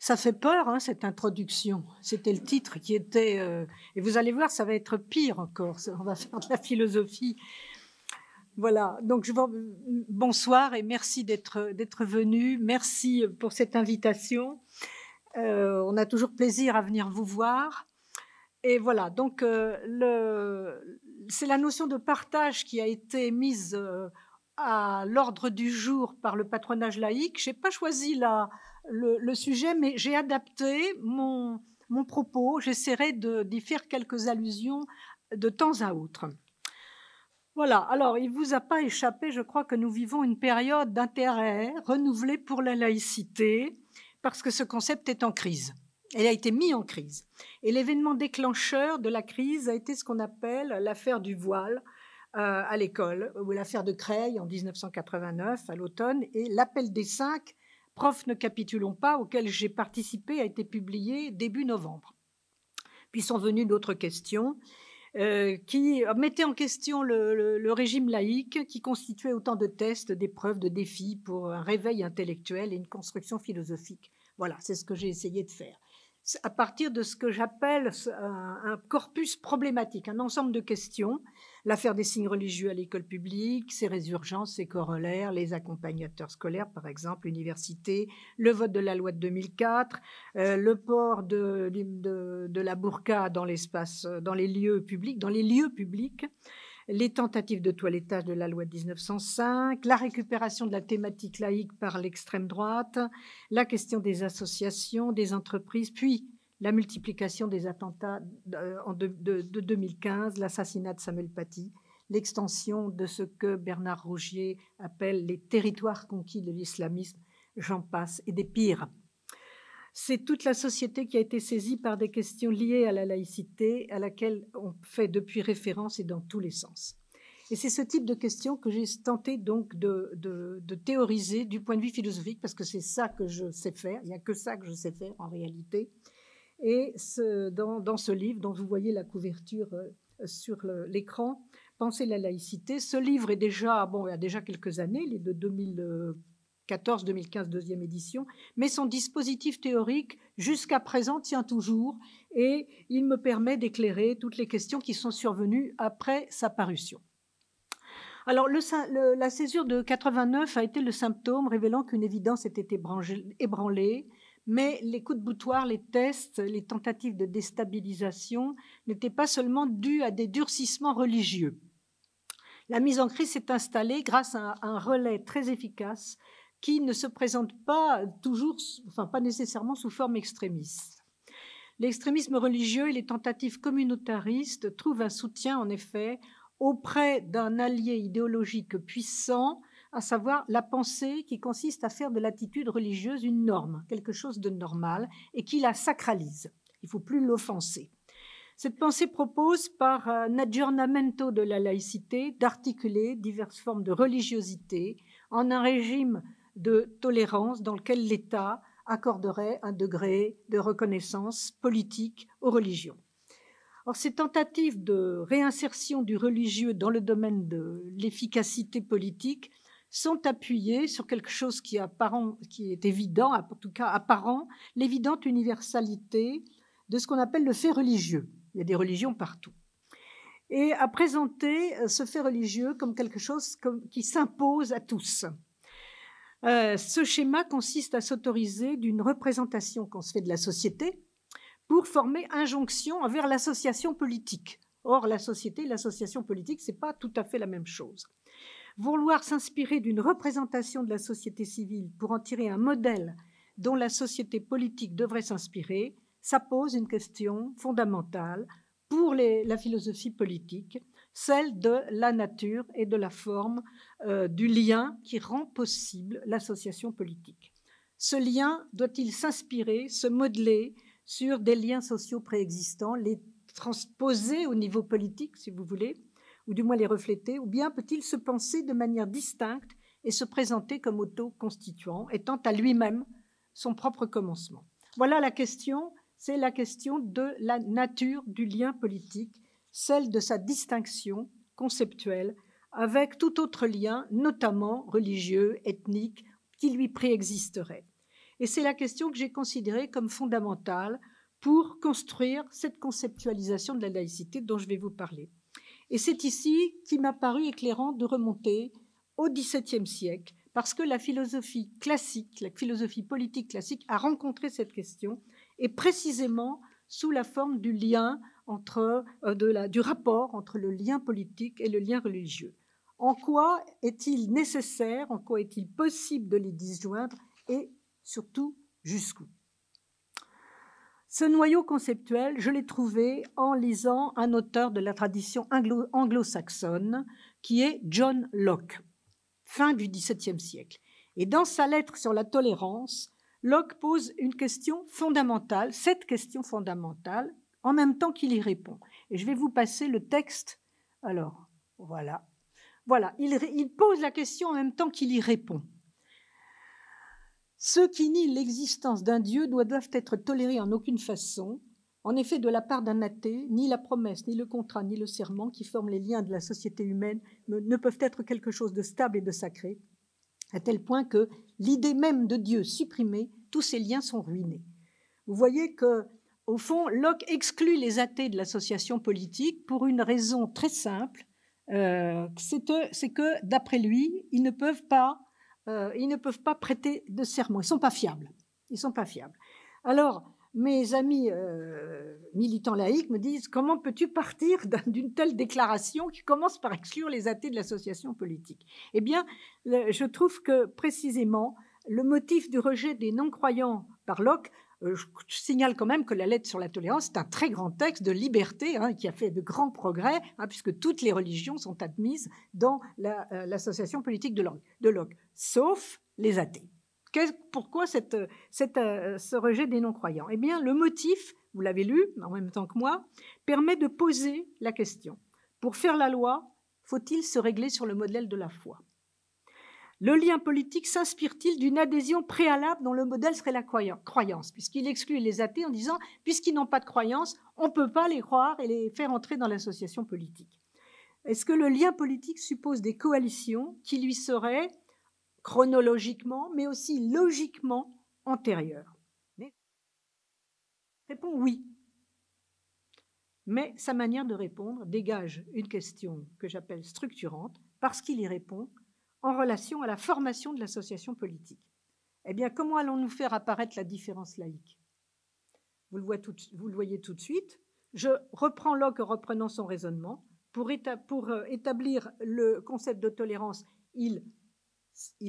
Ça fait peur, hein, cette introduction. C'était le titre qui était... et vous allez voir, ça va être pire encore. On va faire de la philosophie. Voilà, donc bonsoir et merci d'être venu. Merci pour cette invitation. On a toujours plaisir à venir vous voir. Et voilà, donc c'est la notion de partage qui a été mise à l'ordre du jour par le patronage laïque. Je n'ai pas choisi le sujet, mais j'ai adapté mon propos. J'essaierai d'y faire quelques allusions de temps à autre. Voilà, alors il ne vous a pas échappé, je crois, que nous vivons une période d'intérêt renouvelé pour la laïcité, parce que ce concept est en crise. Elle a été mise en crise. Et l'événement déclencheur de la crise a été ce qu'on appelle l'affaire du voile à l'école, ou l'affaire de Creil en 1989, à l'automne, et l'appel des 5, profs ne capitulons pas, auquel j'ai participé, a été publié début novembre. Puis sont venues d'autres questions qui mettaient en question le régime laïque qui constituait autant de tests, d'épreuves, de défis pour un réveil intellectuel et une construction philosophique. Voilà, c'est ce que j'ai essayé de faire. À partir de ce que j'appelle un corpus problématique, un ensemble de questions, l'affaire des signes religieux à l'école publique, ses résurgences, ses corollaires, les accompagnateurs scolaires, par exemple, l'université, le vote de la loi de 2004, le port de la burqa dans l'espace, dans les lieux publics, les tentatives de toilettage de la loi de 1905, la récupération de la thématique laïque par l'extrême droite, la question des associations, des entreprises, puis la multiplication des attentats de 2015, l'assassinat de Samuel Paty, l'extension de ce que Bernard Rougier appelle les territoires conquis de l'islamisme, j'en passe, et des pires. C'est toute la société qui a été saisie par des questions liées à la laïcité, à laquelle on fait depuis référence et dans tous les sens. Et c'est ce type de questions que j'ai tenté donc de théoriser du point de vue philosophique, parce que c'est ça que je sais faire, il n'y a que ça que je sais faire en réalité. Et dans ce livre, dont vous voyez la couverture sur l'écran, « Penser la laïcité », ce livre est déjà, bon, il y a déjà quelques années, il est de 2014, 2015, deuxième édition, mais son dispositif théorique, jusqu'à présent, tient toujours et il me permet d'éclairer toutes les questions qui sont survenues après sa parution. Alors, la césure de 89 a été le symptôme révélant qu'une évidence était ébranlée, mais les coups de boutoir, les tests, les tentatives de déstabilisation n'étaient pas seulement dus à des durcissements religieux. La mise en crise s'est installée grâce à un relais très efficace qui ne se présente pas toujours, enfin pas nécessairement sous forme extrémiste. L'extrémisme religieux et les tentatives communautaristes trouvent un soutien, en effet, auprès d'un allié idéologique puissant, à savoir la pensée qui consiste à faire de l'attitude religieuse une norme, quelque chose de normal, et qui la sacralise. Il ne faut plus l'offenser. Cette pensée propose, par un aggiornamento de la laïcité, d'articuler diverses formes de religiosité en un régime de tolérance dans lequel l'État accorderait un degré de reconnaissance politique aux religions. Or, ces tentatives de réinsertion du religieux dans le domaine de l'efficacité politique sont appuyées sur quelque chose qui est évident, en tout cas apparent, l'évidente universalité de ce qu'on appelle le fait religieux. Il y a des religions partout. Et à présenter ce fait religieux comme quelque chose qui s'impose à tous. Ce schéma consiste à s'autoriser d'une représentation qu'on se fait de la société pour former injonction envers l'association politique. Or, la société et l'association politique, ce n'est pas tout à fait la même chose. Vouloir s'inspirer d'une représentation de la société civile pour en tirer un modèle dont la société politique devrait s'inspirer, ça pose une question fondamentale pour la philosophie politique, celle de la nature et de la forme du lien qui rend possible l'association politique. Ce lien doit-il s'inspirer, se modeler sur des liens sociaux préexistants, les transposer au niveau politique, si vous voulez, ou du moins les refléter, ou bien peut-il se penser de manière distincte et se présenter comme auto-constituant, étant à lui-même son propre commencement? Voilà la question, c'est la question de la nature du lien politique, celle de sa distinction conceptuelle avec tout autre lien, notamment religieux, ethnique, qui lui préexisterait. Et c'est la question que j'ai considérée comme fondamentale pour construire cette conceptualisation de la laïcité dont je vais vous parler. Et c'est ici qu'il m'a paru éclairant de remonter au XVIIe siècle, parce que la philosophie classique, la philosophie politique classique, a rencontré cette question, et précisément sous la forme du lien entre, du rapport entre le lien politique et le lien religieux. En quoi est-il nécessaire, en quoi est-il possible de les disjoindre, et surtout jusqu'où? Ce noyau conceptuel, je l'ai trouvé en lisant un auteur de la tradition anglo-saxonne qui est John Locke, fin du XVIIe siècle. Et dans sa lettre sur la tolérance, Locke pose une question fondamentale, cette question fondamentale, en même temps qu'il y répond. Et je vais vous passer le texte. Alors, voilà. Voilà, il pose la question en même temps qu'il y répond. Ceux qui nient l'existence d'un Dieu doivent être tolérés en aucune façon. En effet, de la part d'un athée, ni la promesse, ni le contrat, ni le serment qui forment les liens de la société humaine ne peuvent être quelque chose de stable et de sacré, à tel point que l'idée même de Dieu supprimée, tous ces liens sont ruinés. Vous voyez que, au fond, Locke exclut les athées de l'association politique pour une raison très simple, c'est que, d'après lui, ils ne peuvent pas prêter de serment. Ils ne sont pas fiables. Ils sont pas fiables. Alors, mes amis militants laïcs me disent, comment peux-tu partir d'une telle déclaration qui commence par exclure les athées de l'association politique? Eh bien, je trouve que, précisément, le motif du rejet des non-croyants par Locke, je signale quand même que la lettre sur la tolérance est un très grand texte de liberté qui a fait de grands progrès puisque toutes les religions sont admises dans l'association politique de Locke, sauf les athées. Pourquoi ce rejet des non-croyants? Eh bien, le motif, vous l'avez lu en même temps que moi, permet de poser la question. Pour faire la loi, faut-il se régler sur le modèle de la foi? Le lien politique s'inspire-t-il d'une adhésion préalable dont le modèle serait la croyance, puisqu'il exclut les athées en disant « puisqu'ils n'ont pas de croyance, on ne peut pas les croire et les faire entrer dans l'association politique ». Est-ce que le lien politique suppose des coalitions qui lui seraient chronologiquement, mais aussi logiquement antérieures? Répond oui. Mais sa manière de répondre dégage une question que j'appelle structurante, parce qu'il y répond en relation à la formation de l'association politique. Eh bien, comment allons-nous faire apparaître la différence laïque? Vous le voyez tout de suite. Je reprends Locke en reprenant son raisonnement. Pour établir le concept de tolérance, il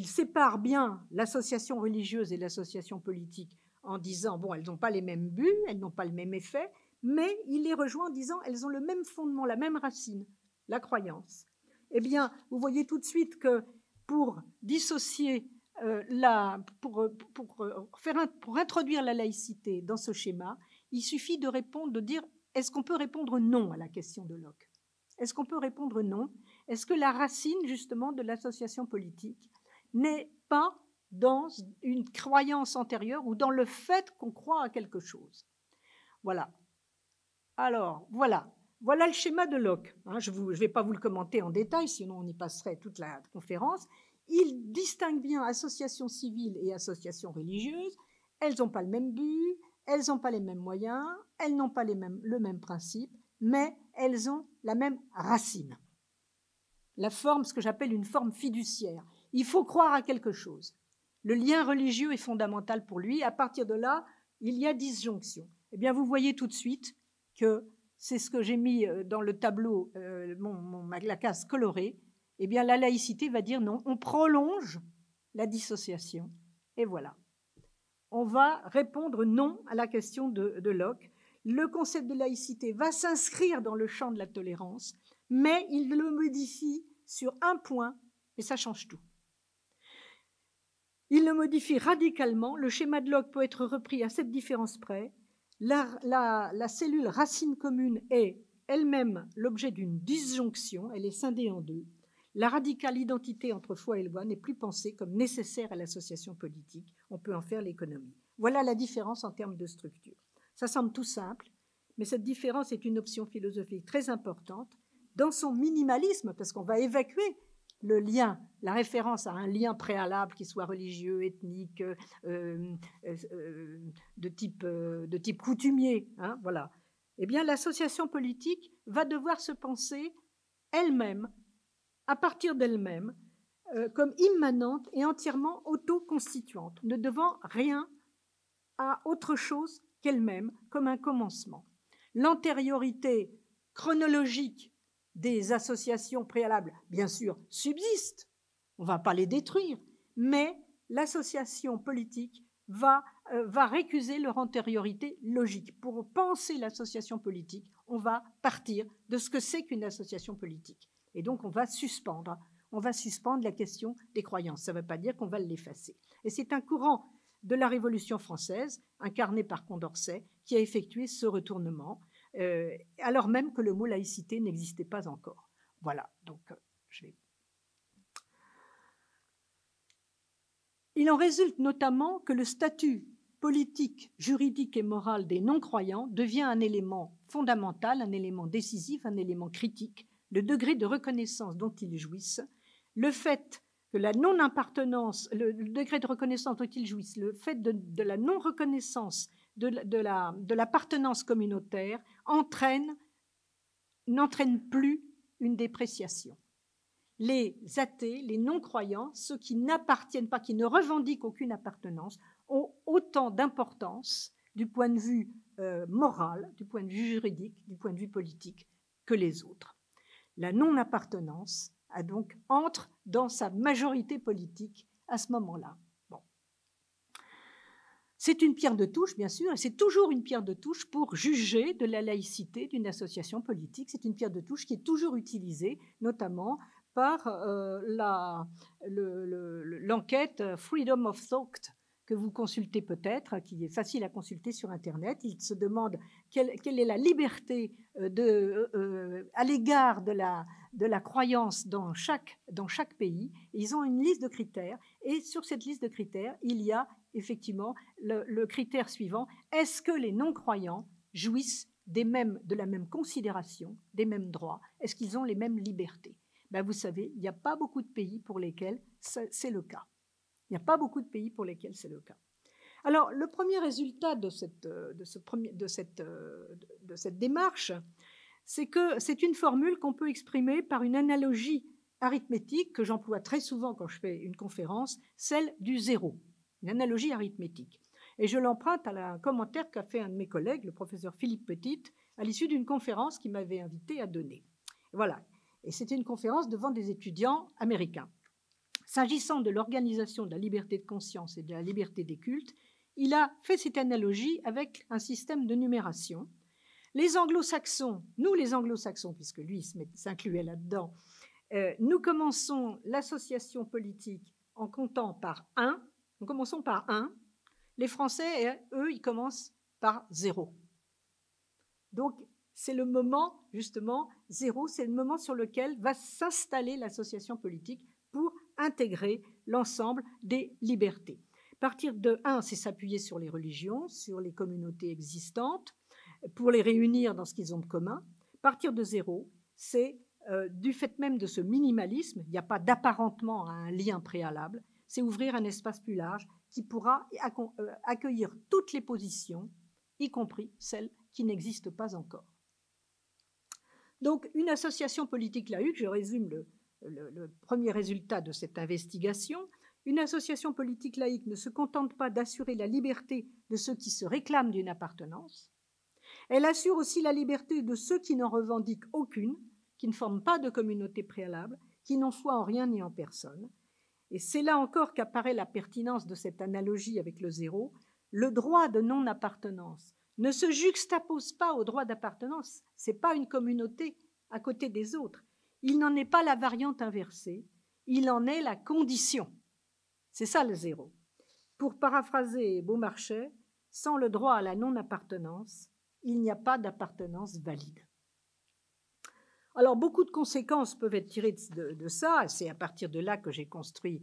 sépare bien l'association religieuse et l'association politique en disant, bon, elles n'ont pas les mêmes buts, elles n'ont pas le même effet, mais il les rejoint en disant, elles ont le même fondement, la même racine, la croyance. Eh bien, vous voyez tout de suite que pour dissocier, pour introduire la laïcité dans ce schéma, il suffit de répondre, de dire, est-ce qu'on peut répondre non à la question de Locke? Est-ce qu'on peut répondre non? Est-ce que la racine, justement, de l'association politique n'est pas dans une croyance antérieure ou dans le fait qu'on croit à quelque chose? Voilà. Alors, voilà. Voilà le schéma de Locke. Je ne vais pas vous le commenter en détail, sinon on y passerait toute la conférence. Il distingue bien associations civiles et associations religieuses. Elles n'ont pas le même but, elles n'ont pas les mêmes moyens, elles n'ont pas le même principe, mais elles ont la même racine. La forme, ce que j'appelle une forme fiduciaire. Il faut croire à quelque chose. Le lien religieux est fondamental pour lui. À partir de là, il y a disjonction. Eh bien, vous voyez tout de suite que c'est ce que j'ai mis dans le tableau, la case colorée, eh bien, la laïcité va dire non, on prolonge la dissociation. Et voilà. On va répondre non à la question de Locke. Le concept de laïcité va s'inscrire dans le champ de la tolérance, mais il le modifie sur un point, et ça change tout. Il le modifie radicalement. Le schéma de Locke peut être repris à cette différence près. La cellule racine commune est elle-même l'objet d'une disjonction, elle est scindée en deux. La radicale identité entre foi et loi n'est plus pensée comme nécessaire à l'association politique, on peut en faire l'économie. Voilà la différence en termes de structure. Ça semble tout simple, mais cette différence est une option philosophique très importante dans son minimalisme, parce qu'on va évacuer le lien, la référence à un lien préalable qui soit religieux, ethnique, de type coutumier, hein, voilà, eh bien l'association politique va devoir se penser elle-même, à partir d'elle-même, comme immanente et entièrement autoconstituante, ne devant rien à autre chose qu'elle-même, comme un commencement. L'antériorité chronologique des associations préalables, bien sûr, subsiste, on ne va pas les détruire, mais l'association politique va récuser leur antériorité logique. Pour penser l'association politique, on va partir de ce que c'est qu'une association politique. Et donc, on va suspendre la question des croyances. Ça ne veut pas dire qu'on va l'effacer. Et c'est un courant de la Révolution française, incarné par Condorcet, qui a effectué ce retournement, alors même que le mot laïcité n'existait pas encore. Voilà, donc je vais... Il en résulte notamment que le statut politique, juridique et moral des non-croyants devient un élément fondamental, un élément décisif, un élément critique. Le degré de reconnaissance dont ils jouissent, le fait que la non-appartenance, le degré de reconnaissance dont ils jouissent, le fait de la non-reconnaissance de l'appartenance communautaire n'entraîne plus une dépréciation. Les athées, les non-croyants, ceux qui n'appartiennent pas, qui ne revendiquent aucune appartenance, ont autant d'importance du point de vue moral, du point de vue juridique, du point de vue politique que les autres. La non-appartenance entre dans sa majorité politique à ce moment-là. Bon. C'est une pierre de touche, bien sûr, et c'est toujours une pierre de touche pour juger de la laïcité d'une association politique. C'est une pierre de touche qui est toujours utilisée, notamment par l'enquête Freedom of Thought, que vous consultez peut-être, qui est facile à consulter sur Internet. Il se demande quelle est la liberté à l'égard de la croyance dans chaque pays. Et ils ont une liste de critères, et sur cette liste de critères, il y a effectivement le critère suivant. Est-ce que les non-croyants jouissent de la même considération, des mêmes droits? Est-ce qu'ils ont les mêmes libertés? Ben, vous savez, il n'y a pas beaucoup de pays pour lesquels c'est le cas. Il n'y a pas beaucoup de pays pour lesquels c'est le cas. Alors, le premier résultat de cette démarche, c'est que c'est une formule qu'on peut exprimer par une analogie arithmétique que j'emploie très souvent quand je fais une conférence, celle du zéro, une analogie arithmétique. Et je l'emprunte à un commentaire qu'a fait un de mes collègues, le professeur Philippe Petit, à l'issue d'une conférence qu'il m'avait invité à donner. Voilà. Et c'était une conférence devant des étudiants américains. S'agissant de l'organisation de la liberté de conscience et de la liberté des cultes, il a fait cette analogie avec un système de numération. Les anglo-saxons, nous les anglo-saxons, puisque lui s'incluait là-dedans, nous commençons l'association politique en comptant par 1. Nous commençons par 1. Les Français, eux, ils commencent par 0. Donc, c'est le moment, justement, 0, c'est le moment sur lequel va s'installer l'association politique pour intégrer l'ensemble des libertés. Partir de 1, c'est s'appuyer sur les religions, sur les communautés existantes, pour les réunir dans ce qu'ils ont de commun. Partir de 0, c'est du fait même de ce minimalisme, il n'y a pas d'apparentement à un lien préalable, c'est ouvrir un espace plus large qui pourra accueillir toutes les positions, y compris celles qui n'existent pas encore. Donc, une association politique laïque, je résume le premier résultat de cette investigation, une association politique laïque ne se contente pas d'assurer la liberté de ceux qui se réclament d'une appartenance, elle assure aussi la liberté de ceux qui n'en revendiquent aucune, qui ne forment pas de communauté préalable, qui n'ont foi en rien ni en personne. Et c'est là encore qu'apparaît la pertinence de cette analogie avec le zéro. Le droit de non-appartenance ne se juxtapose pas au droit d'appartenance, ce n'est pas une communauté à côté des autres. Il n'en est pas la variante inversée, il en est la condition. C'est ça le zéro. Pour paraphraser Beaumarchais, sans le droit à la non-appartenance, il n'y a pas d'appartenance valide. Alors, beaucoup de conséquences peuvent être tirées de ça. C'est à partir de là que j'ai construit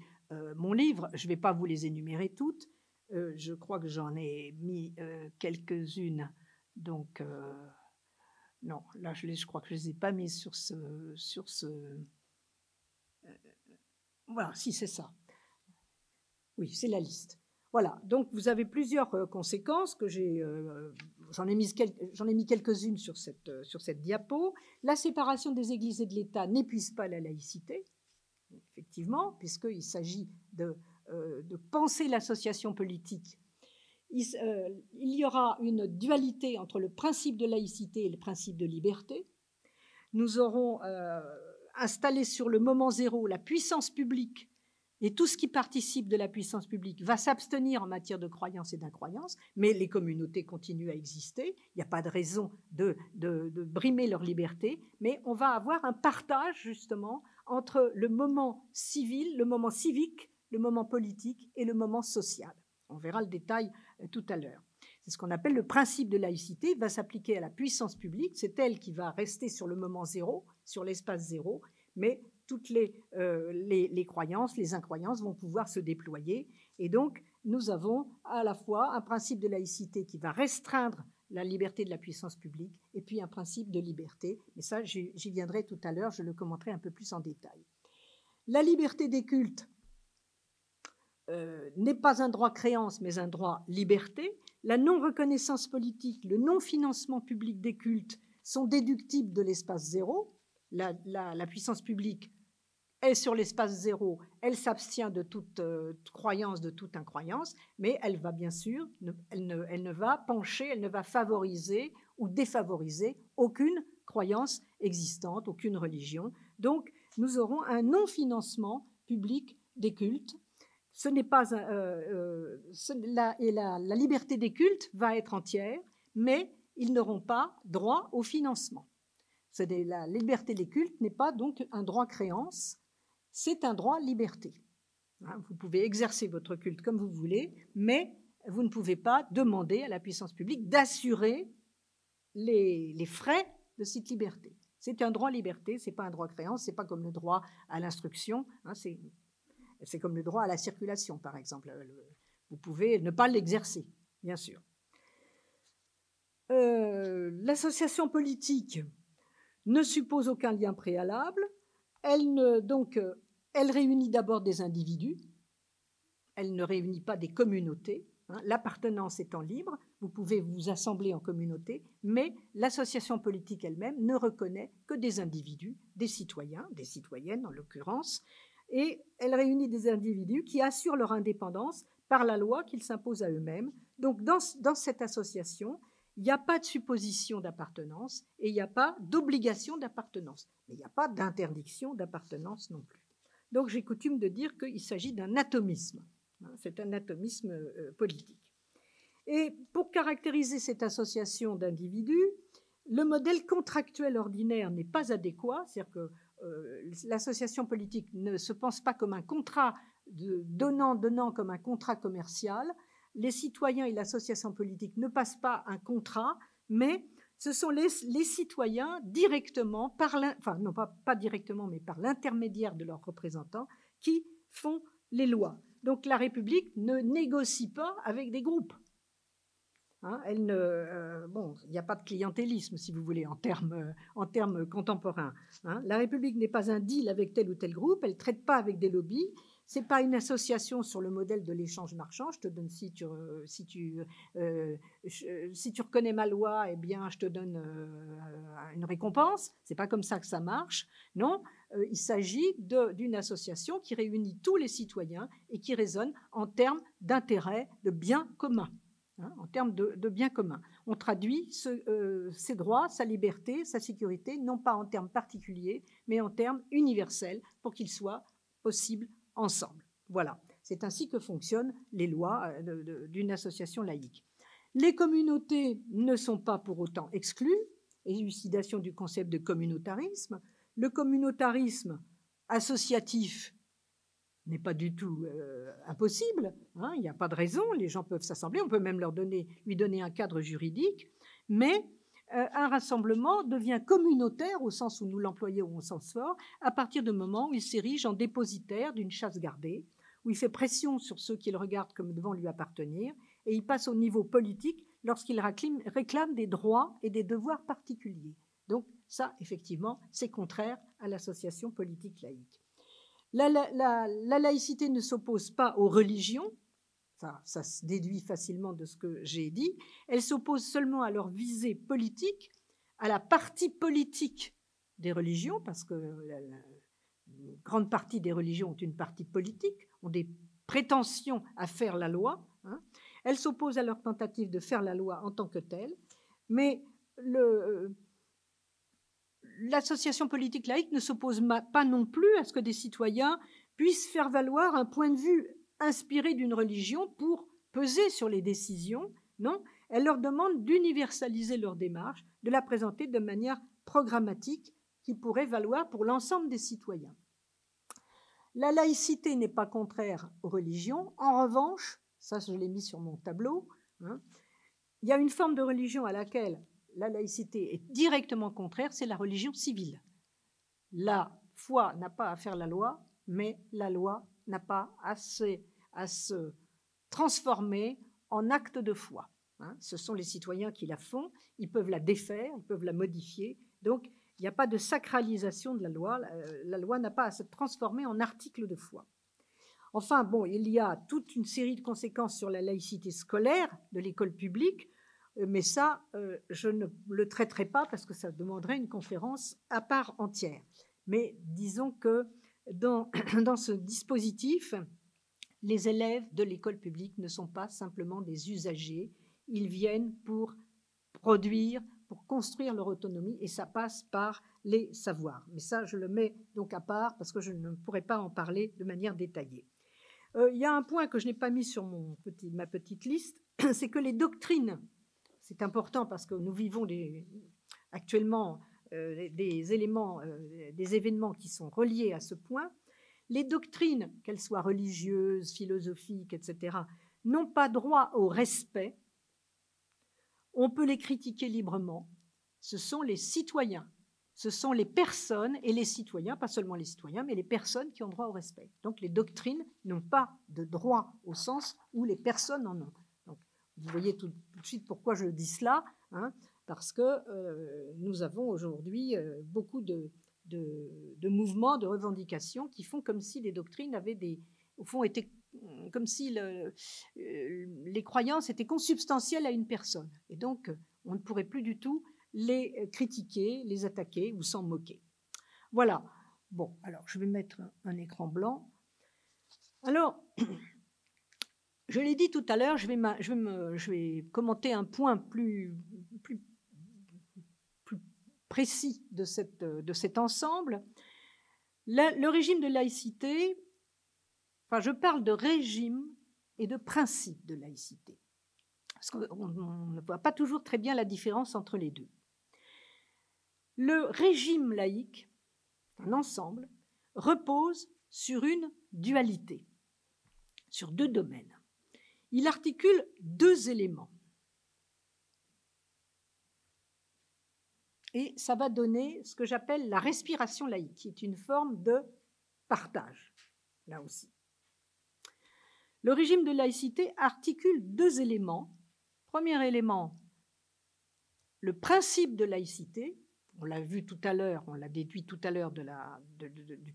mon livre. Je ne vais pas vous les énumérer toutes. Je crois que j'en ai mis quelques-unes. Donc... non, là, je crois que je ne les ai pas mis sur ce Voilà, si c'est ça. Oui, c'est la liste. Voilà, donc vous avez plusieurs conséquences que j'en ai mis quelques-unes sur cette diapo. La séparation des églises et de l'État n'épuise pas la laïcité, effectivement, puisqu'il s'agit de penser l'association politique. Il y aura une dualité entre le principe de laïcité et le principe de liberté. Nous aurons installé sur le moment zéro la puissance publique, et tout ce qui participe de la puissance publique va s'abstenir en matière de croyance et d'incroyance, mais les communautés continuent à exister. Il n'y a pas de raison de brimer leur liberté, mais on va avoir un partage, justement, entre le moment civil, le moment civique, le moment politique et le moment social. On verra le détail tout à l'heure. C'est ce qu'on appelle le principe de laïcité. Il va s'appliquer à la puissance publique. C'est elle qui va rester sur le moment zéro, sur l'espace zéro, mais toutes les croyances, les incroyances vont pouvoir se déployer. Et donc, nous avons à la fois un principe de laïcité qui va restreindre la liberté de la puissance publique et puis un principe de liberté. Mais ça, j'y viendrai tout à l'heure, je le commenterai un peu plus en détail. La liberté des cultes n'est pas un droit créance, mais un droit liberté. La non-reconnaissance politique, le non-financement public des cultes sont déductibles de l'espace zéro. La puissance publique est sur l'espace zéro, elle s'abstient de toute croyance, de toute incroyance, mais elle va bien sûr, elle ne va pencher, elle ne va favoriser ou défavoriser aucune croyance existante, aucune religion. Donc, nous aurons un non-financement public des cultes. Ce n'est pas la liberté des cultes va être entière, mais ils n'auront pas droit au financement. La liberté des cultes n'est pas donc un droit créance, c'est un droit liberté. Vous pouvez exercer votre culte comme vous voulez, mais vous ne pouvez pas demander à la puissance publique d'assurer les frais de cette liberté. C'est un droit liberté, ce n'est pas un droit créance, ce n'est pas comme le droit à l'instruction, hein, c'est comme le droit à la circulation, par exemple. Vous pouvez ne pas l'exercer, bien sûr. L'association politique ne suppose aucun lien préalable. Elle réunit d'abord des individus. Elle ne réunit pas des communautés. L'appartenance étant libre, vous pouvez vous assembler en communauté, mais l'association politique elle-même ne reconnaît que des individus, des citoyens, des citoyennes en l'occurrence, et elle réunit des individus qui assurent leur indépendance par la loi qu'ils s'imposent à eux-mêmes. Donc, dans cette association, il n'y a pas de supposition d'appartenance et il n'y a pas d'obligation d'appartenance. Mais il n'y a pas d'interdiction d'appartenance non plus. Donc, j'ai coutume de dire qu'il s'agit d'un atomisme. C'est un atomisme politique. Et pour caractériser cette association d'individus, le modèle contractuel ordinaire n'est pas adéquat. C'est-à-dire que l'association politique ne se pense pas comme un contrat donnant-donnant, comme un contrat commercial. Les citoyens et l'association politique ne passent pas un contrat, mais ce sont les citoyens directement, non pas directement, mais par l'intermédiaire de leurs représentants, qui font les lois. Donc la République ne négocie pas avec des groupes. Il n'y a pas de clientélisme, si vous voulez, en termes contemporains. La République n'est pas un deal avec tel ou tel groupe, elle ne traite pas avec des lobbies. Ce n'est pas une association sur le modèle de l'échange marchand. Je te donne, si tu reconnais ma loi, eh bien, je te donne une récompense. Ce n'est pas comme ça que ça marche. Non, il s'agit d'une association qui réunit tous les citoyens et qui raisonne en termes d'intérêt, de biens communs. En termes de biens communs. On traduit ses droits, sa liberté, sa sécurité, non pas en termes particuliers, mais en termes universels pour qu'ils soient possibles ensemble. Voilà, c'est ainsi que fonctionnent les lois d'une association laïque. Les communautés ne sont pas pour autant exclues, élucidation du concept de communautarisme. Le communautarisme associatif n'est pas du tout impossible, hein, il n'y a pas de raison, les gens peuvent s'assembler, on peut même lui donner un cadre juridique, mais un rassemblement devient communautaire au sens où nous l'employons au sens fort à partir du moment où il s'érige en dépositaire d'une chasse gardée, où il fait pression sur ceux qu'il regarde comme devant lui appartenir et il passe au niveau politique lorsqu'il réclame des droits et des devoirs particuliers. Donc ça, effectivement, c'est contraire à l'association politique laïque. La laïcité ne s'oppose pas aux religions, ça se déduit facilement de ce que j'ai dit, elle s'oppose seulement à leur visée politique, à la partie politique des religions, parce que une grande partie des religions ont une partie politique, ont des prétentions à faire la loi, hein. Elle s'oppose à leur tentative de faire la loi en tant que telle, mais l'association politique laïque ne s'oppose pas non plus à ce que des citoyens puissent faire valoir un point de vue inspiré d'une religion pour peser sur les décisions. Non, elle leur demande d'universaliser leur démarche, de la présenter de manière programmatique qui pourrait valoir pour l'ensemble des citoyens. La laïcité n'est pas contraire aux religions. En revanche, ça je l'ai mis sur mon tableau, hein, il y a une forme de religion à laquelle la laïcité est directement contraire, c'est la religion civile. La foi n'a pas à faire la loi, mais la loi n'a pas à se transformer en acte de foi. Hein, ce sont les citoyens qui la font, ils peuvent la défaire, ils peuvent la modifier. Donc, il n'y a pas de sacralisation de la loi. La loi n'a pas à se transformer en article de foi. Enfin, bon, il y a toute une série de conséquences sur la laïcité scolaire de l'école publique, mais ça, je ne le traiterai pas parce que ça demanderait une conférence à part entière. Mais disons que dans ce dispositif, les élèves de l'école publique ne sont pas simplement des usagers. Ils viennent pour produire, pour construire leur autonomie, et ça passe par les savoirs. Mais ça, je le mets donc à part parce que je ne pourrais pas en parler de manière détaillée. Il y a un point que je n'ai pas mis sur ma petite liste, c'est que les doctrines, c'est important parce que nous vivons actuellement des événements qui sont reliés à ce point. Les doctrines, qu'elles soient religieuses, philosophiques, etc., n'ont pas droit au respect. On peut les critiquer librement. Ce sont les citoyens, ce sont les personnes et les citoyens, pas seulement les citoyens, mais les personnes qui ont droit au respect. Donc les doctrines n'ont pas de droit au sens où les personnes en ont. Vous voyez tout de suite pourquoi je dis cela, hein, parce que nous avons aujourd'hui beaucoup de mouvements, de revendications qui font comme si les doctrines avaient au fond, étaient comme si les croyances étaient consubstantielles à une personne. Et donc, on ne pourrait plus du tout les critiquer, les attaquer ou s'en moquer. Voilà. Bon, alors, je vais mettre un écran blanc. Alors... Je l'ai dit tout à l'heure, je vais commenter un point plus précis de cet ensemble. Le régime de laïcité, enfin je parle de régime et de principe de laïcité, parce qu'on ne voit pas toujours très bien la différence entre les deux. Le régime laïque, un ensemble, repose sur une dualité, sur deux domaines. Il articule deux éléments. Et ça va donner ce que j'appelle la respiration laïque, qui est une forme de partage, là aussi. Le régime de laïcité articule deux éléments. Premier élément, le principe de laïcité. On l'a vu tout à l'heure, on l'a déduit tout à l'heure du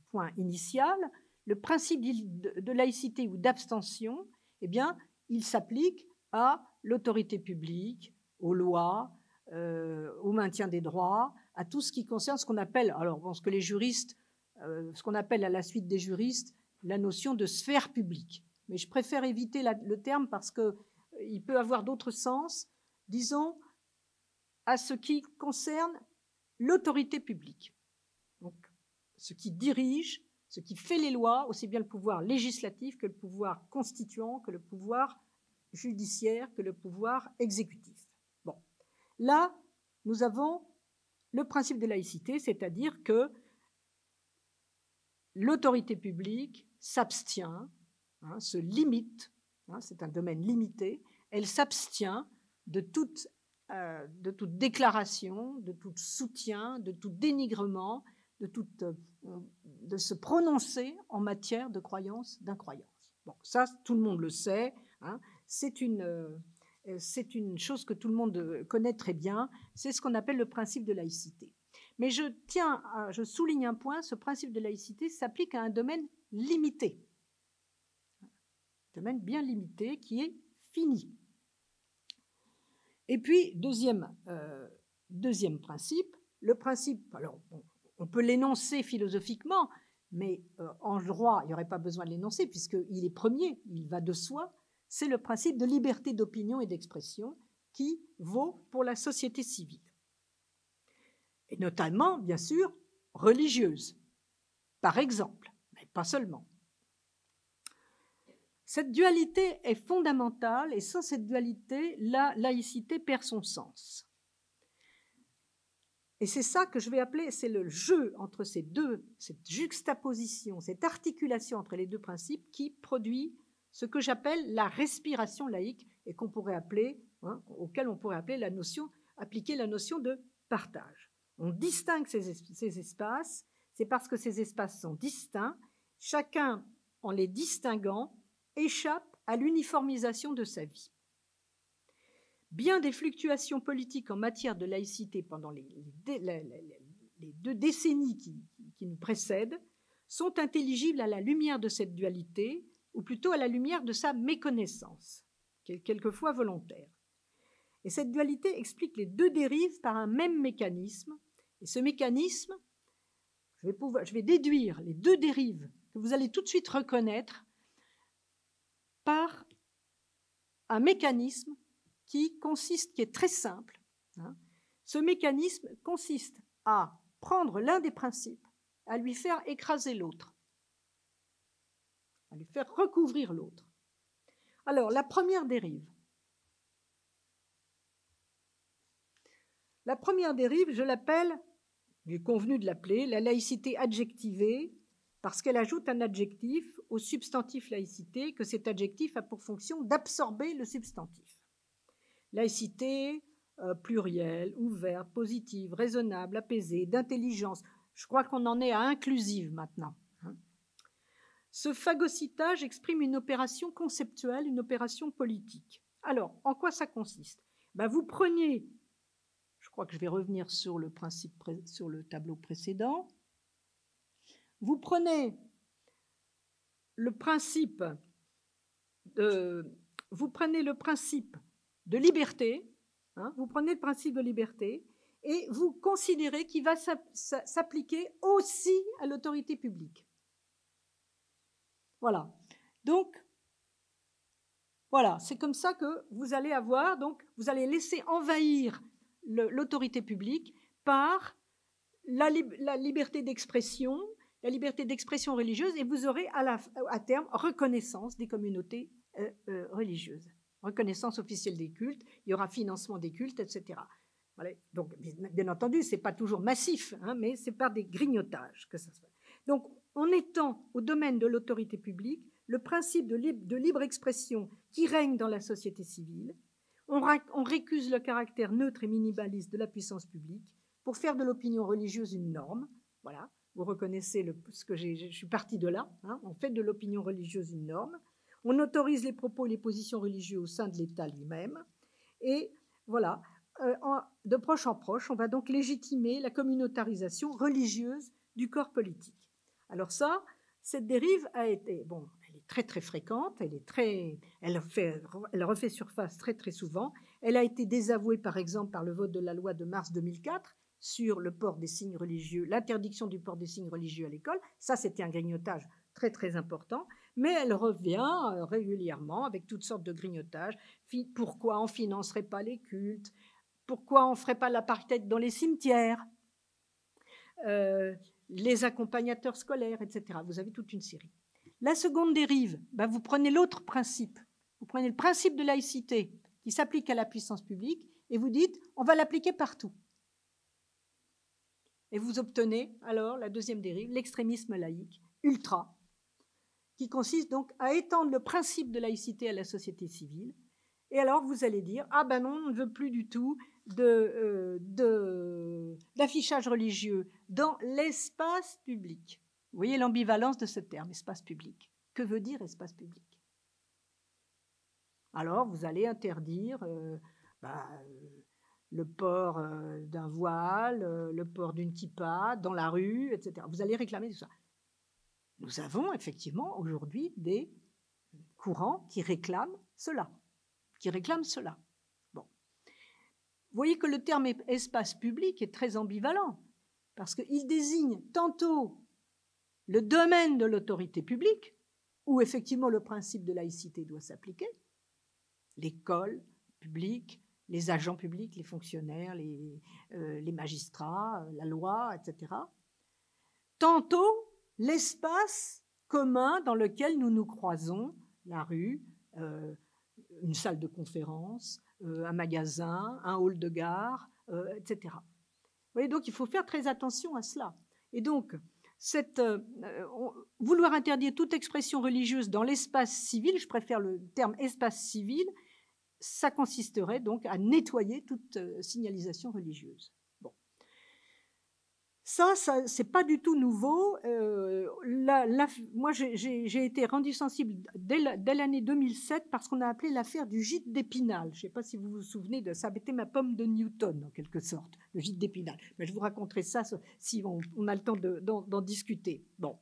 point initial. Le principe de laïcité ou d'abstention, eh bien, il s'applique à l'autorité publique, aux lois, au maintien des droits, à tout ce qui concerne ce qu'on appelle, alors bon, ce que les juristes, ce qu'on appelle à la suite des juristes, la notion de sphère publique. Mais je préfère éviter le terme parce que il peut avoir d'autres sens. Disons à ce qui concerne l'autorité publique, donc ce qui dirige, ce qui fait les lois, aussi bien le pouvoir législatif que le pouvoir constituant, que le pouvoir judiciaire, que le pouvoir exécutif. Bon, là, nous avons le principe de laïcité, c'est-à-dire que l'autorité publique s'abstient, hein, se limite, hein, c'est un domaine limité, elle s'abstient de toute déclaration, de tout soutien, de tout dénigrement, de se prononcer en matière de croyance, d'incroyance. Bon, ça, tout le monde le sait. Hein. C'est une chose que tout le monde connaît très bien. C'est ce qu'on appelle le principe de laïcité. Mais je souligne un point, ce principe de laïcité s'applique à un domaine limité. Un domaine bien limité qui est fini. Et puis, deuxième principe, le principe, alors on peut l'énoncer philosophiquement, mais en droit, il n'y aurait pas besoin de l'énoncer puisqu'il est premier, il va de soi, c'est le principe de liberté d'opinion et d'expression qui vaut pour la société civile. Et notamment, bien sûr, religieuse, par exemple, mais pas seulement. Cette dualité est fondamentale et sans cette dualité, la laïcité perd son sens. Et c'est ça que je vais appeler, c'est le jeu entre ces deux, cette juxtaposition, cette articulation entre les deux principes qui produit ce que j'appelle la respiration laïque et qu'on pourrait appeler, hein, auquel on pourrait appeler la notion, appliquer la notion de partage. On distingue ces espaces, c'est parce que ces espaces sont distincts, chacun en les distinguant échappe à l'uniformisation de sa vie. Bien des fluctuations politiques en matière de laïcité pendant les deux décennies qui nous précèdent sont intelligibles à la lumière de cette dualité, ou plutôt à la lumière de sa méconnaissance, quelquefois volontaire. Et cette dualité explique les deux dérives par un même mécanisme. Et ce mécanisme, je vais déduire les deux dérives que vous allez tout de suite reconnaître par un mécanisme qui est très simple. Ce mécanisme consiste à prendre l'un des principes, à lui faire écraser l'autre, à lui faire recouvrir l'autre. Alors, la première dérive. La première dérive, je l'appelle, j'ai convenu de l'appeler, la laïcité adjectivée, parce qu'elle ajoute un adjectif au substantif laïcité, que cet adjectif a pour fonction d'absorber le substantif. Laïcité, pluriel, ouverte, positive, raisonnable, apaisée, d'intelligence. Je crois qu'on en est à inclusive maintenant. Ce phagocytage exprime une opération conceptuelle, une opération politique. Alors, en quoi ça consiste? Vous prenez, je crois que je vais revenir sur le principe, sur le tableau précédent, vous prenez le principe de liberté, vous prenez le principe de liberté et vous considérez qu'il va s'appliquer aussi à l'autorité publique. Voilà. Donc, voilà, c'est comme ça que vous allez avoir, donc, vous allez laisser envahir l'autorité publique par la liberté d'expression, religieuse, et vous aurez à terme reconnaissance des communautés religieuses. Reconnaissance officielle des cultes, il y aura financement des cultes, etc. Voilà. Donc, bien entendu, ce n'est pas toujours massif, mais c'est par des grignotages que ça se fait. Donc, en étant au domaine de l'autorité publique, le principe de libre expression qui règne dans la société civile, on récuse le caractère neutre et minimaliste de la puissance publique pour faire de l'opinion religieuse une norme. Voilà, vous reconnaissez ce que je suis partie de là. On fait de l'opinion religieuse une norme. On autorise les propos et les positions religieuses au sein de l'État lui-même. Et voilà, de proche en proche, on va donc légitimer la communautarisation religieuse du corps politique. Alors ça, cette dérive a été... Bon, elle est très, très fréquente, elle refait surface très, très souvent. Elle a été désavouée, par exemple, par le vote de la loi de mars 2004 sur le port des signes religieux, l'interdiction du port des signes religieux à l'école. Ça, c'était un grignotage très, très important. Mais elle revient régulièrement avec toutes sortes de grignotages. Pourquoi on ne financerait pas les cultes? Pourquoi on ne ferait pas l'apartheid dans les cimetières? Les accompagnateurs scolaires, etc. Vous avez toute une série. La seconde dérive, vous prenez l'autre principe. Vous prenez le principe de laïcité qui s'applique à la puissance publique et vous dites on va l'appliquer partout. Et vous obtenez alors la deuxième dérive, l'extrémisme laïque ultra, qui consiste donc à étendre le principe de laïcité à la société civile. Et alors, vous allez dire, ah ben non, on ne veut plus du tout d'affichage religieux dans l'espace public. Vous voyez l'ambivalence de ce terme, espace public. Que veut dire espace public? Alors, vous allez interdire le port d'un voile, le port d'une kippa dans la rue, etc. Vous allez réclamer tout ça. Nous avons effectivement aujourd'hui des courants qui réclament cela, Bon. Vous voyez que le terme espace public est très ambivalent, parce qu'il désigne tantôt le domaine de l'autorité publique, où effectivement le principe de laïcité doit s'appliquer, l'école publique, les agents publics, les fonctionnaires, les magistrats, la loi, etc. Tantôt, l'espace commun dans lequel nous nous croisons, la rue, une salle de conférence, un magasin, un hall de gare, etc. Vous voyez, donc il faut faire très attention à cela. Et donc, vouloir interdire toute expression religieuse dans l'espace civil, je préfère le terme espace civil, ça consisterait donc à nettoyer toute signalisation religieuse. Bon. Ça c'est pas du tout nouveau. Moi, j'ai été rendu sensible dès l'année 2007 parce qu'on a appelé l'affaire du gîte d'Épinal. Je ne sais pas si vous vous souvenez de ça. C'était ma pomme de Newton, en quelque sorte, le gîte d'Épinal. Mais je vous raconterai ça si on a le temps d'en discuter. Bon.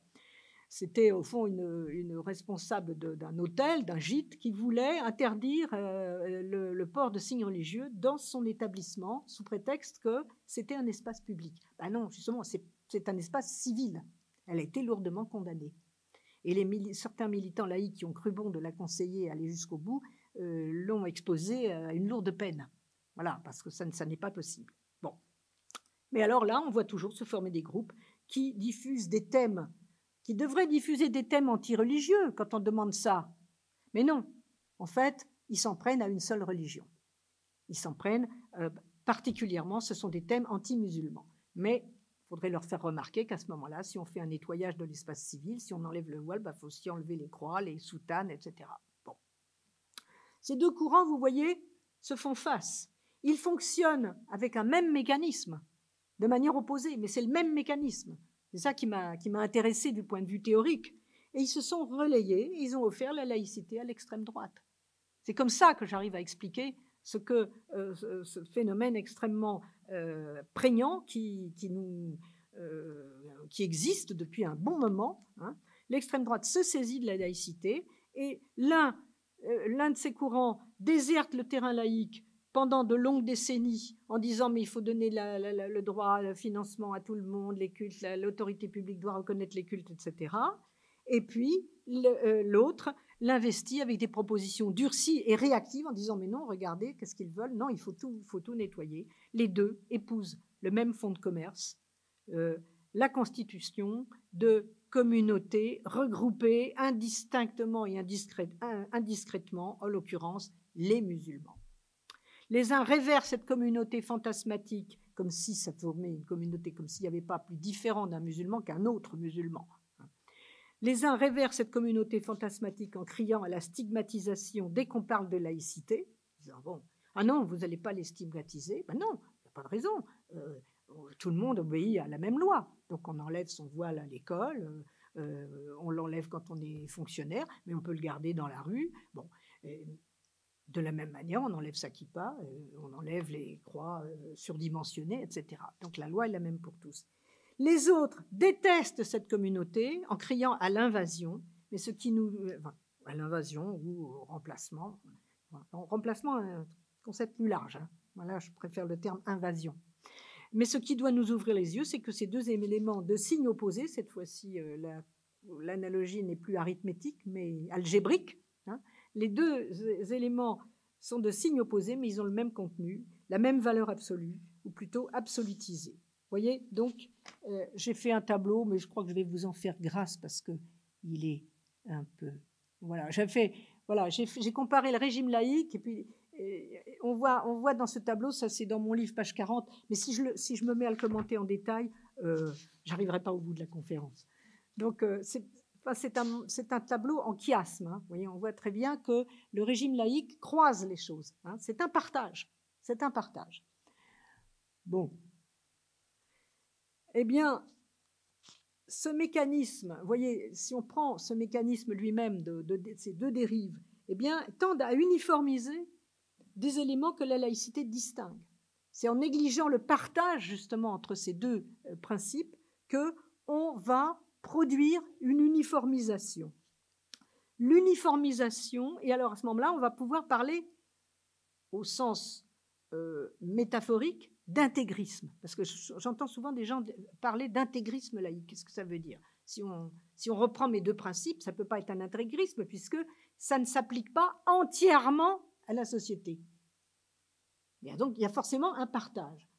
C'était au fond une responsable d'un hôtel, d'un gîte, qui voulait interdire le port de signes religieux dans son établissement sous prétexte que c'était un espace public. Ben non, justement, c'est un espace civil. Elle a été lourdement condamnée. Et certains militants laïcs qui ont cru bon de la conseiller aller jusqu'au bout l'ont exposée à une lourde peine. Voilà, parce que ça n'est pas possible. Bon. Mais alors là, on voit toujours se former des groupes qui diffusent des thèmes qui devrait diffuser des thèmes anti-religieux quand on demande ça. Mais non, en fait, ils s'en prennent à une seule religion. Ils s'en prennent particulièrement, ce sont des thèmes anti-musulmans. Mais il faudrait leur faire remarquer qu'à ce moment-là, si on fait un nettoyage de l'espace civil, si on enlève le voile, il faut aussi enlever les croix, les soutanes, etc. Bon. Ces deux courants, vous voyez, se font face. Ils fonctionnent avec un même mécanisme, de manière opposée, mais c'est le même mécanisme. C'est ça qui m'a intéressé du point de vue théorique. Et ils se sont relayés, et ils ont offert la laïcité à l'extrême droite. C'est comme ça que j'arrive à expliquer ce phénomène extrêmement prégnant qui existe depuis un bon moment. Hein. L'extrême droite se saisit de la laïcité, et l'un de ces courants déserte le terrain laïque pendant de longues décennies, en disant mais il faut donner le droit, le financement à tout le monde, les cultes, l'autorité publique doit reconnaître les cultes, etc. Et puis l'autre l'investit avec des propositions durcies et réactives en disant mais non, regardez, qu'est-ce qu'ils veulent? Non, il faut tout nettoyer. Les deux épousent le même fonds de commerce, la constitution de communautés regroupées indistinctement et indiscrètement, en l'occurrence les musulmans. Les uns réversent cette communauté fantasmatique, comme si ça formait une communauté, comme s'il n'y avait pas plus différent d'un musulman qu'un autre musulman. Les uns réversent cette communauté fantasmatique en criant à la stigmatisation dès qu'on parle de laïcité, en disant bon, ah non, vous n'allez pas les stigmatiser. Ben non, il n'y a pas de raison. Tout le monde obéit à la même loi. Donc on enlève son voile à l'école, on l'enlève quand on est fonctionnaire, mais on peut le garder dans la rue. Bon. De la même manière, on enlève sa kippa, on enlève les croix surdimensionnées, etc. Donc la loi est la même pour tous. Les autres détestent cette communauté en criant à l'invasion, mais ce qui nous... Enfin, à l'invasion ou au remplacement. Remplacement, un concept plus large. Hein. Voilà, je préfère le terme invasion. Mais ce qui doit nous ouvrir les yeux, c'est que ces deux éléments de signes opposés, cette fois-ci, l'analogie n'est plus arithmétique, mais algébrique, hein. Les deux éléments sont de signes opposés, mais ils ont le même contenu, la même valeur absolue, ou plutôt absolutisée. Vous voyez, donc, j'ai fait un tableau, mais je crois que je vais vous en faire grâce parce qu'il est un peu... Voilà, j'ai comparé le régime laïque, et puis on voit dans ce tableau, ça c'est dans mon livre, page 40, mais si je me mets à le commenter en détail, je n'arriverai pas au bout de la conférence. Donc, c'est un tableau en chiasme. Hein. Vous voyez, on voit très bien que le régime laïque croise les choses. Hein. C'est un partage. C'est un partage. Bon. Eh bien, ce mécanisme, vous voyez, si on prend ce mécanisme lui-même de ces deux dérives, eh bien, tendent à uniformiser des éléments que la laïcité distingue. C'est en négligeant le partage justement entre ces deux principes qu'on va produire une uniformisation. L'uniformisation, et alors à ce moment-là, on va pouvoir parler au sens métaphorique d'intégrisme. Parce que j'entends souvent des gens parler d'intégrisme laïque. Qu'est-ce que ça veut dire ? Si on reprend mes deux principes, ça ne peut pas être un intégrisme puisque ça ne s'applique pas entièrement à la société. Bien, donc, il y a forcément un partage.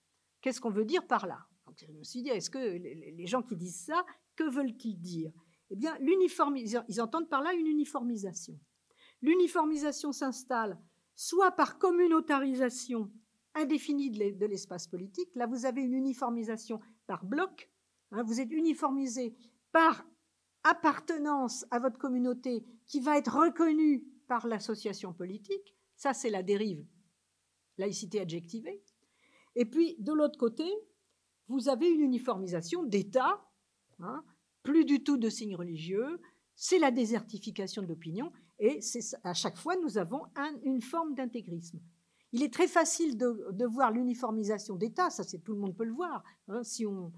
Qu'est-ce qu'on veut dire par là ? Donc, je me suis dit, est-ce que les gens qui disent ça, que veulent-ils dire ? Eh bien, ils entendent par là une uniformisation. L'uniformisation s'installe soit par communautarisation indéfinie de l'espace politique. Là, vous avez une uniformisation par bloc. Hein, vous êtes uniformisé par appartenance à votre communauté qui va être reconnue par l'association politique. Ça, c'est la dérive laïcité adjectivée. Et puis, de l'autre côté, vous avez une uniformisation d'État, hein, plus du tout de signes religieux, c'est la désertification de l'opinion, et à chaque fois, nous avons une forme d'intégrisme. Il est très facile de voir l'uniformisation d'État, ça, tout le monde peut le voir, hein, si on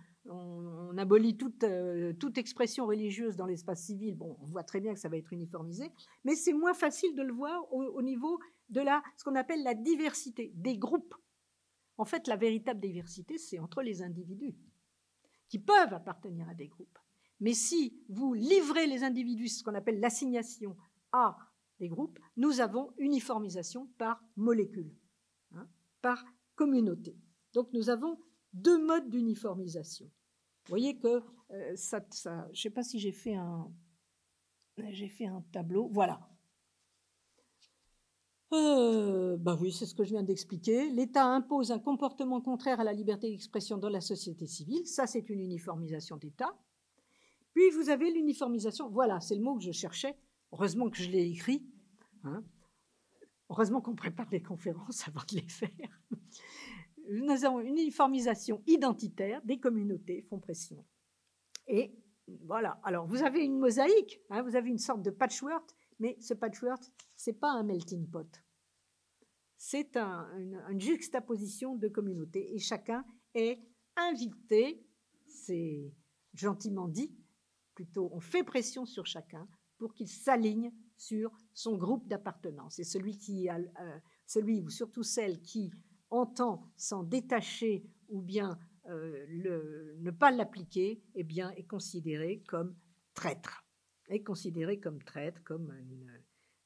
abolit toute expression religieuse dans l'espace civil, bon, on voit très bien que ça va être uniformisé, mais c'est moins facile de le voir au niveau de ce qu'on appelle la diversité des groupes. En fait, la véritable diversité, c'est entre les individus qui peuvent appartenir à des groupes. Mais si vous livrez les individus, ce qu'on appelle l'assignation à des groupes, nous avons uniformisation par molécule, hein, par communauté. Donc, nous avons deux modes d'uniformisation. Vous voyez que je ne sais pas si j'ai fait un tableau. Voilà. Ben oui, c'est ce que je viens d'expliquer. L'État impose un comportement contraire à la liberté d'expression dans la société civile. Ça, c'est une uniformisation d'État. Puis, vous avez l'uniformisation. Voilà, c'est le mot que je cherchais. Heureusement que je l'ai écrit. Hein. Heureusement qu'on prépare les conférences avant de les faire. Nous avons une uniformisation identitaire des communautés font pression. Et voilà. Alors, vous avez une mosaïque. Hein, vous avez une sorte de patchwork. Mais ce patchwork, ce n'est pas un melting pot. C'est une juxtaposition de communautés. Et chacun est invité, c'est gentiment dit, plutôt on fait pression sur chacun pour qu'il s'aligne sur son groupe d'appartenance. Et celui ou surtout celle qui entend s'en détacher ou bien ne pas l'appliquer, eh bien, est considéré comme traître. Est considéré comme traître, comme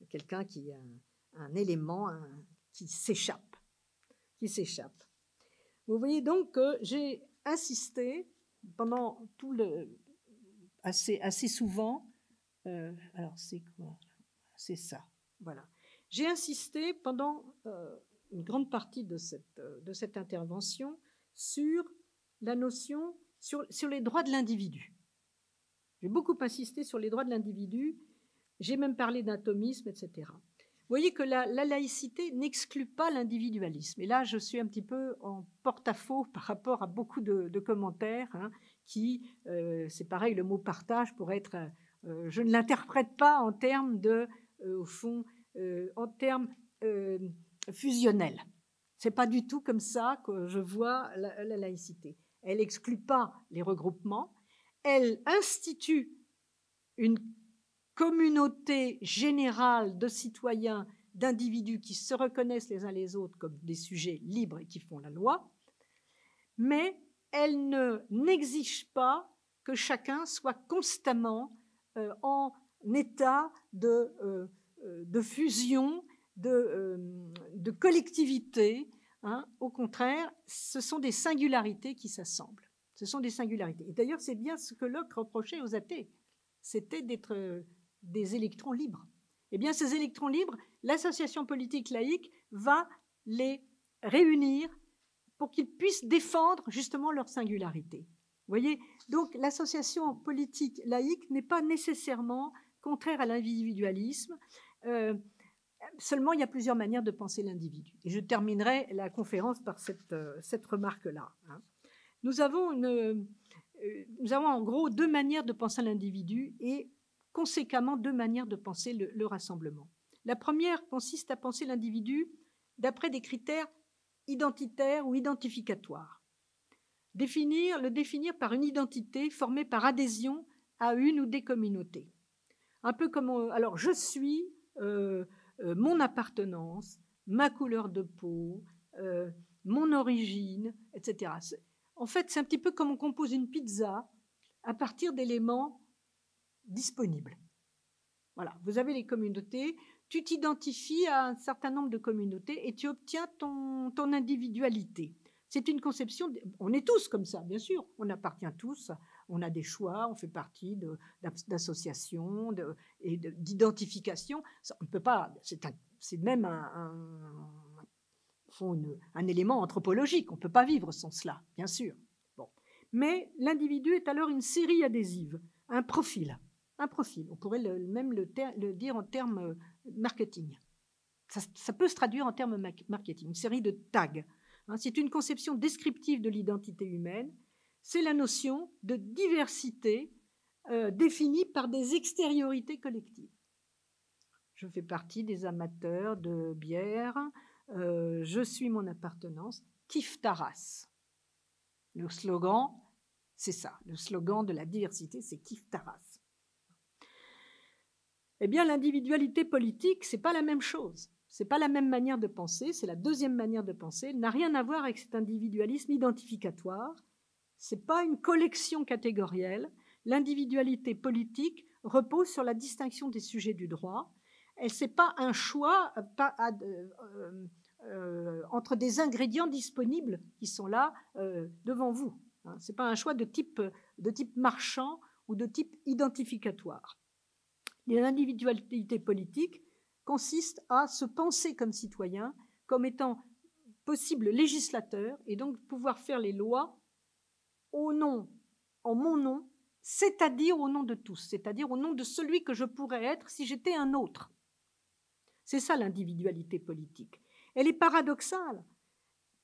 quelqu'un qui a un élément qui s'échappe. Vous voyez donc que j'ai insisté pendant tout assez souvent. Alors c'est quoi ? C'est ça. Voilà. J'ai insisté pendant une grande partie de cette intervention sur la notion sur les droits de l'individu. J'ai beaucoup insisté sur les droits de l'individu, j'ai même parlé d'atomisme, etc. Vous voyez que la laïcité n'exclut pas l'individualisme. Et là, je suis un petit peu en porte-à-faux par rapport à beaucoup de commentaires hein, c'est pareil, le mot partage pourrait être... je ne l'interprète pas en termes fusionnels. Ce n'est pas du tout comme ça que je vois la laïcité. Elle n'exclut pas les regroupements. Elle institue une communauté générale de citoyens, d'individus qui se reconnaissent les uns les autres comme des sujets libres et qui font la loi, mais elle n'exige pas que chacun soit constamment en état de fusion, de collectivité. Hein. Au contraire, ce sont des singularités qui s'assemblent. Ce sont des singularités. Et d'ailleurs, c'est bien ce que Locke reprochait aux athées. C'était d'être des électrons libres. Eh bien, ces électrons libres, l'association politique laïque va les réunir pour qu'ils puissent défendre justement leur singularité. Vous voyez ? Donc, l'association politique laïque n'est pas nécessairement contraire à l'individualisme. Seulement, il y a plusieurs manières de penser l'individu. Et je terminerai la conférence par cette remarque-là. Hein. Nous avons en gros deux manières de penser l'individu et conséquemment deux manières de penser le rassemblement. La première consiste à penser l'individu d'après des critères identitaire ou identificatoire. Le définir par une identité formée par adhésion à une ou des communautés. Un peu comme, alors je suis, mon appartenance, ma couleur de peau, mon origine, etc. En fait, c'est un petit peu comme on compose une pizza à partir d'éléments disponibles. Voilà, vous avez les communautés, tu t'identifies à un certain nombre de communautés et tu obtiens ton individualité. C'est une conception, on est tous comme ça, bien sûr, on appartient tous, on a des choix, on fait partie d'associations et d'identifications. On ne peut pas, c'est même un élément anthropologique, on ne peut pas vivre sans cela, bien sûr. Bon. Mais l'individu est alors une série adhésive, un profil, on pourrait même le dire en termes marketing. Ça peut se traduire en termes marketing, une série de tags. C'est une conception descriptive de l'identité humaine. C'est la notion de diversité définie par des extériorités collectives. Je fais partie des amateurs de bière. Je suis mon appartenance. Kiffe ta race. Le slogan, c'est ça. Le slogan de la diversité, c'est kiffe ta race. Eh bien, l'individualité politique, c'est pas la même chose. C'est pas la même manière de penser, c'est la deuxième manière de penser. Elle n'a rien à voir avec cet individualisme identificatoire. C'est pas une collection catégorielle. L'individualité politique repose sur la distinction des sujets du droit. Elle n'est pas un choix entre des ingrédients disponibles qui sont là devant vous. C'est pas un choix de type marchand ou de type identificatoire. L'individualité politique consiste à se penser comme citoyen, comme étant possible législateur, et donc pouvoir faire les lois en mon nom, c'est-à-dire au nom de tous, c'est-à-dire au nom de celui que je pourrais être si j'étais un autre. C'est ça l'individualité politique. Elle est paradoxale,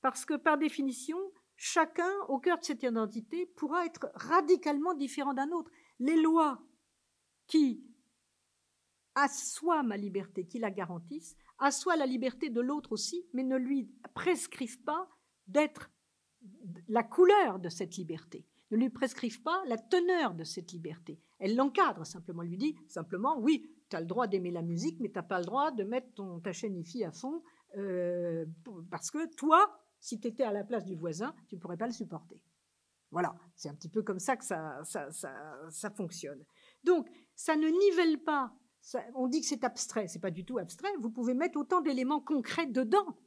parce que par définition, chacun, au cœur de cette identité, pourra être radicalement différent d'un autre. Les lois qui assoient ma liberté, qui la garantissent, assoient la liberté de l'autre aussi, mais ne lui prescrivent pas d'être la couleur de cette liberté, ne lui prescrivent pas la teneur de cette liberté. Elle l'encadre simplement, lui dit simplement, oui, tu as le droit d'aimer la musique, mais tu n'as pas le droit de mettre ta chaîne hi-fi à fond, parce que toi, si tu étais à la place du voisin, tu ne pourrais pas le supporter. Voilà, c'est un petit peu comme ça que ça fonctionne. Donc, ça ne nivelle pas. On dit que c'est abstrait, c'est pas du tout abstrait. Vous pouvez mettre autant d'éléments concrets dedans,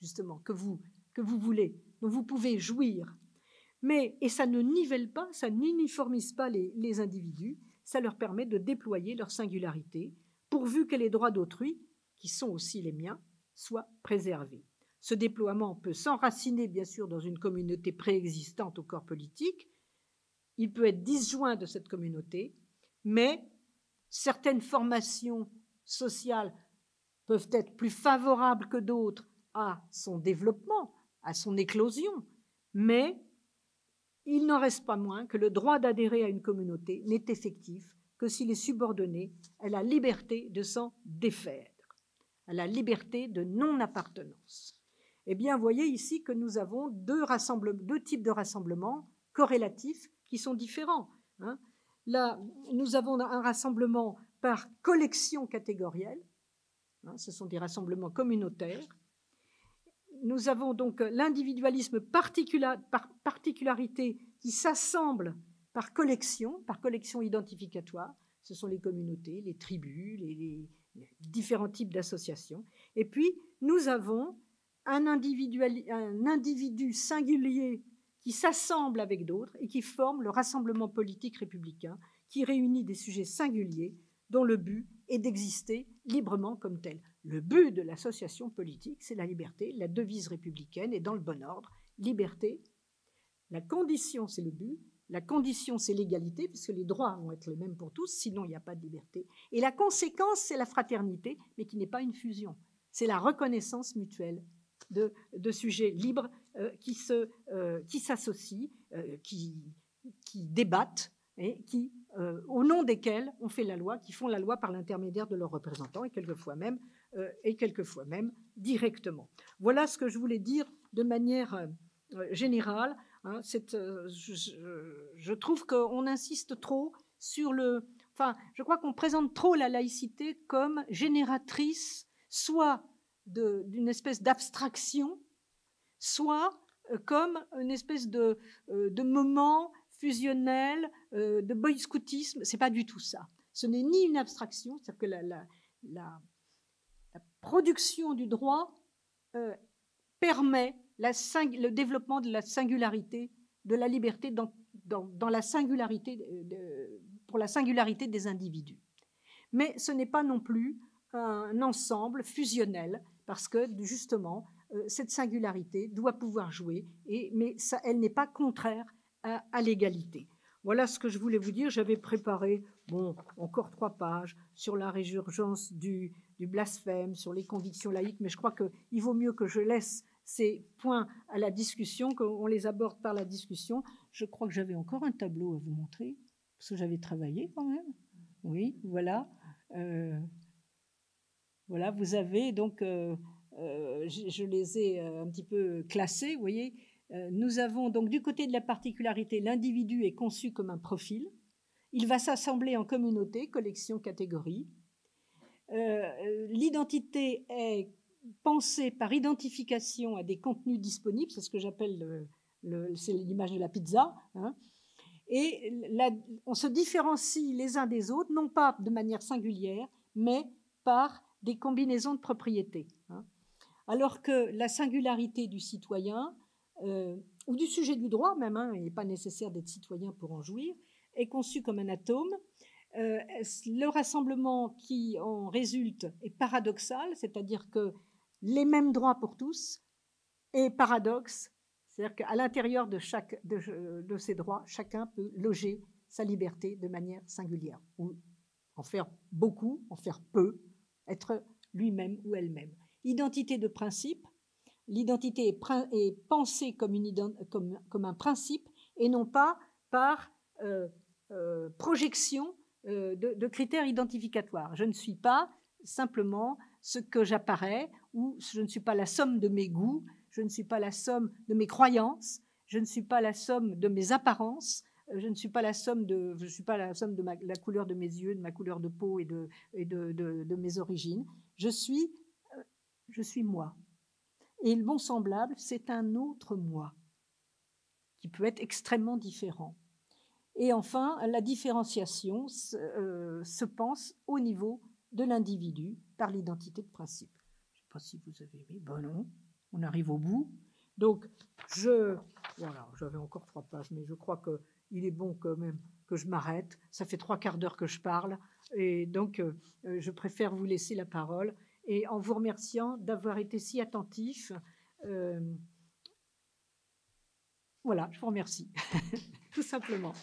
justement, que vous voulez, dont vous pouvez jouir. Et ça ne nivelle pas, ça n'uniformise pas les individus, ça leur permet de déployer leur singularité, pourvu que les droits d'autrui, qui sont aussi les miens, soient préservés. Ce déploiement peut s'enraciner, bien sûr, dans une communauté préexistante au corps politique. Il peut être disjoint de cette communauté, mais certaines formations sociales peuvent être plus favorables que d'autres à son développement, à son éclosion, mais il n'en reste pas moins que le droit d'adhérer à une communauté n'est effectif que s'il est subordonné à la liberté de s'en défaire, à la liberté de non-appartenance. Eh bien, vous voyez ici que nous avons deux types de rassemblements corrélatifs qui sont différents, hein. Là, nous avons un rassemblement par collection catégorielle. Ce sont des rassemblements communautaires. Nous avons donc l'individualisme par particularité qui s'assemble par collection identificatoire. Ce sont les communautés, les tribus, les différents types d'associations. Et puis, nous avons un individu singulier qui s'assemblent avec d'autres et qui forment le rassemblement politique républicain qui réunit des sujets singuliers dont le but est d'exister librement comme tel. Le but de l'association politique, c'est la liberté, la devise républicaine est dans le bon ordre. Liberté, la condition, c'est le but, la condition, c'est l'égalité, puisque les droits vont être les mêmes pour tous, sinon il n'y a pas de liberté. Et la conséquence, c'est la fraternité, mais qui n'est pas une fusion. C'est la reconnaissance mutuelle de sujets libres qui s'associent, qui débattent et qui, au nom desquels on fait la loi, qui font la loi par l'intermédiaire de leurs représentants et quelquefois même directement. Voilà ce que je voulais dire de manière générale. Hein, je trouve qu'on insiste trop sur le... Enfin, je crois qu'on présente trop la laïcité comme génératrice soit d'une espèce d'abstraction, soit comme une espèce de moment fusionnel, de boy scoutisme. Ce n'est pas du tout ça. Ce n'est ni une abstraction, c'est-à-dire que la production du droit permet le développement de la singularité, de la liberté dans la singularité pour la singularité des individus. Mais ce n'est pas non plus un ensemble fusionnel, parce que justement, cette singularité doit pouvoir jouer, mais ça, elle n'est pas contraire à l'égalité. Voilà ce que je voulais vous dire. J'avais préparé encore 3 pages sur la résurgence du blasphème, sur les convictions laïques, mais je crois qu'il vaut mieux que je laisse ces points à la discussion, qu'on les aborde par la discussion. Je crois que j'avais encore un tableau à vous montrer, parce que j'avais travaillé quand même. Oui, voilà. Voilà, vous avez donc, je les ai un petit peu classés, vous voyez. Nous avons donc du côté de la particularité, l'individu est conçu comme un profil. Il va s'assembler en communauté, collection, catégorie. L'identité est pensée par identification à des contenus disponibles, c'est ce que j'appelle c'est l'image de la pizza, hein. Et on se différencie les uns des autres, non pas de manière singulière, mais par des combinaisons de propriétés, hein. Alors que la singularité du citoyen, ou du sujet du droit même, hein, il n'est pas nécessaire d'être citoyen pour en jouir, est conçue comme un atome. Le rassemblement qui en résulte est paradoxal, c'est-à-dire que les mêmes droits pour tous est paradoxe, c'est-à-dire qu'à l'intérieur de ces droits, chacun peut loger sa liberté de manière singulière, ou en faire beaucoup, en faire peu, être lui-même ou elle-même. Identité de principe, l'identité est pensée comme un principe et non pas par projection de critères identificatoires. Je ne suis pas simplement ce que j'apparais, ou je ne suis pas la somme de mes goûts, je ne suis pas la somme de mes croyances, je ne suis pas la somme de mes apparences, je ne suis pas la somme de, je suis pas la somme de la couleur de mes yeux, de ma couleur de peau et de mes origines. Je suis moi. Et le bon semblable, c'est un autre moi qui peut être extrêmement différent. Et enfin, la différenciation se pense au niveau de l'individu par l'identité de principe. Je ne sais pas si vous avez aimé. Ben non, on arrive au bout. Donc, voilà, j'avais encore 3 pages, mais je crois que il est bon quand même que je m'arrête. Ça fait 3 quarts d'heure que je parle. Et donc, je préfère vous laisser la parole. Et en vous remerciant d'avoir été si attentif, voilà, je vous remercie, tout simplement.